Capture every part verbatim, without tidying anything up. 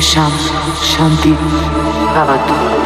Sham, Shanti, Bhavatu.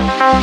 Hey.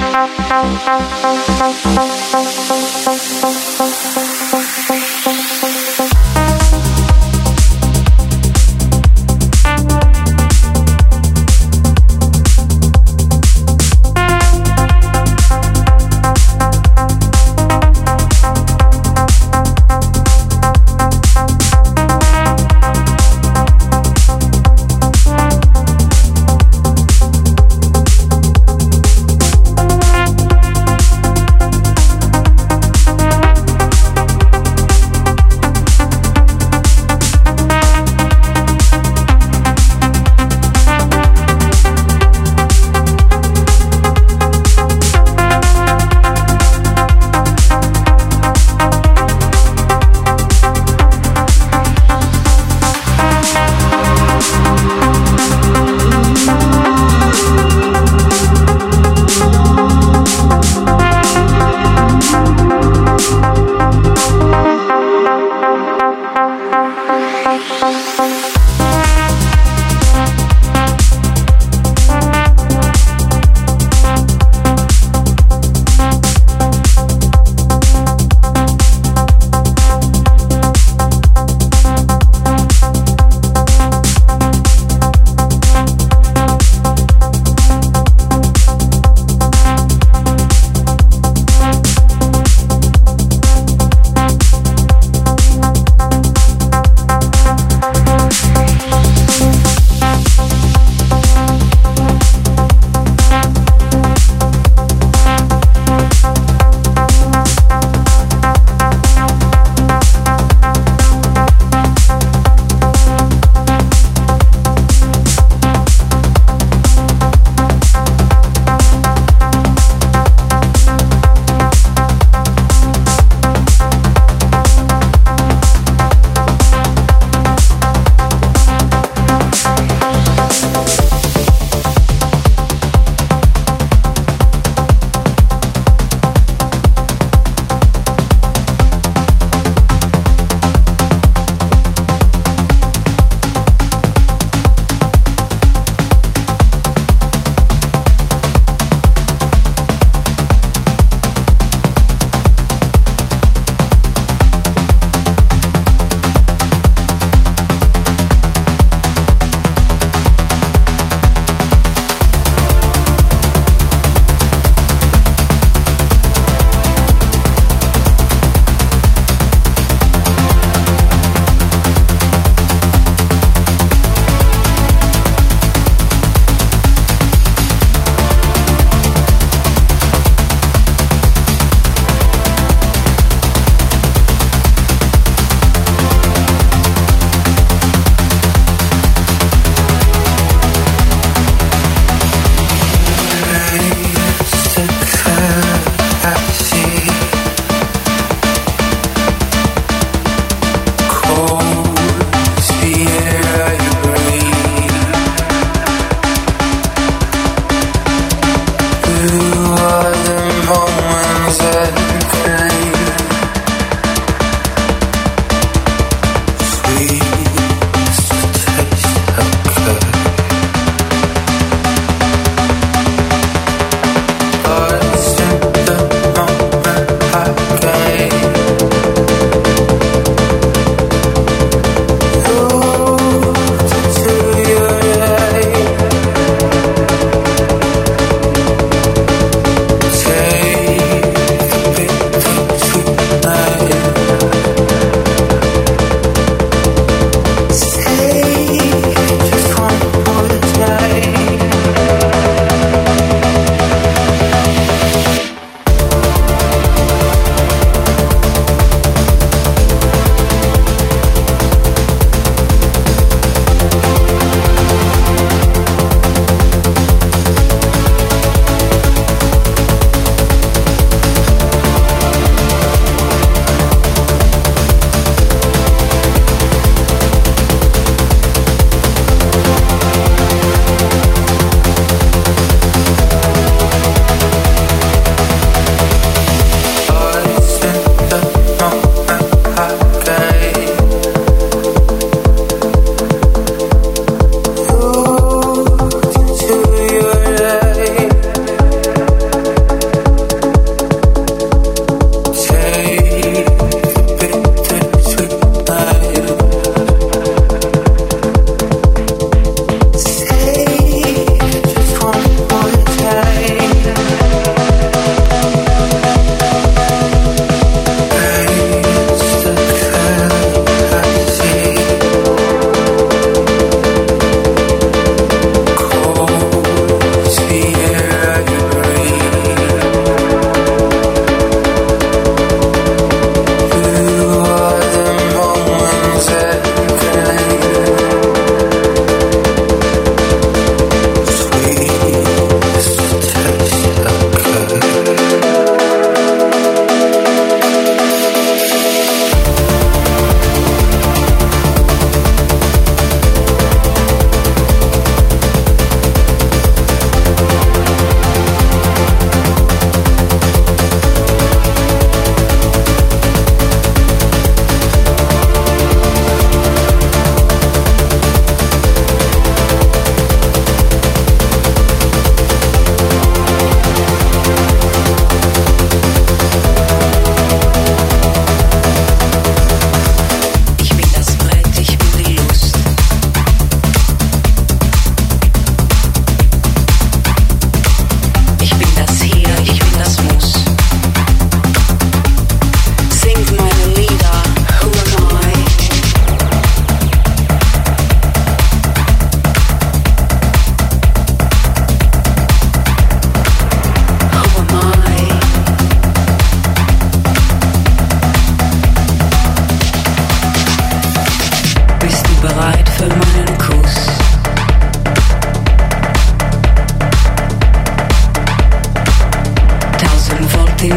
In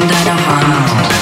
deiner Hand.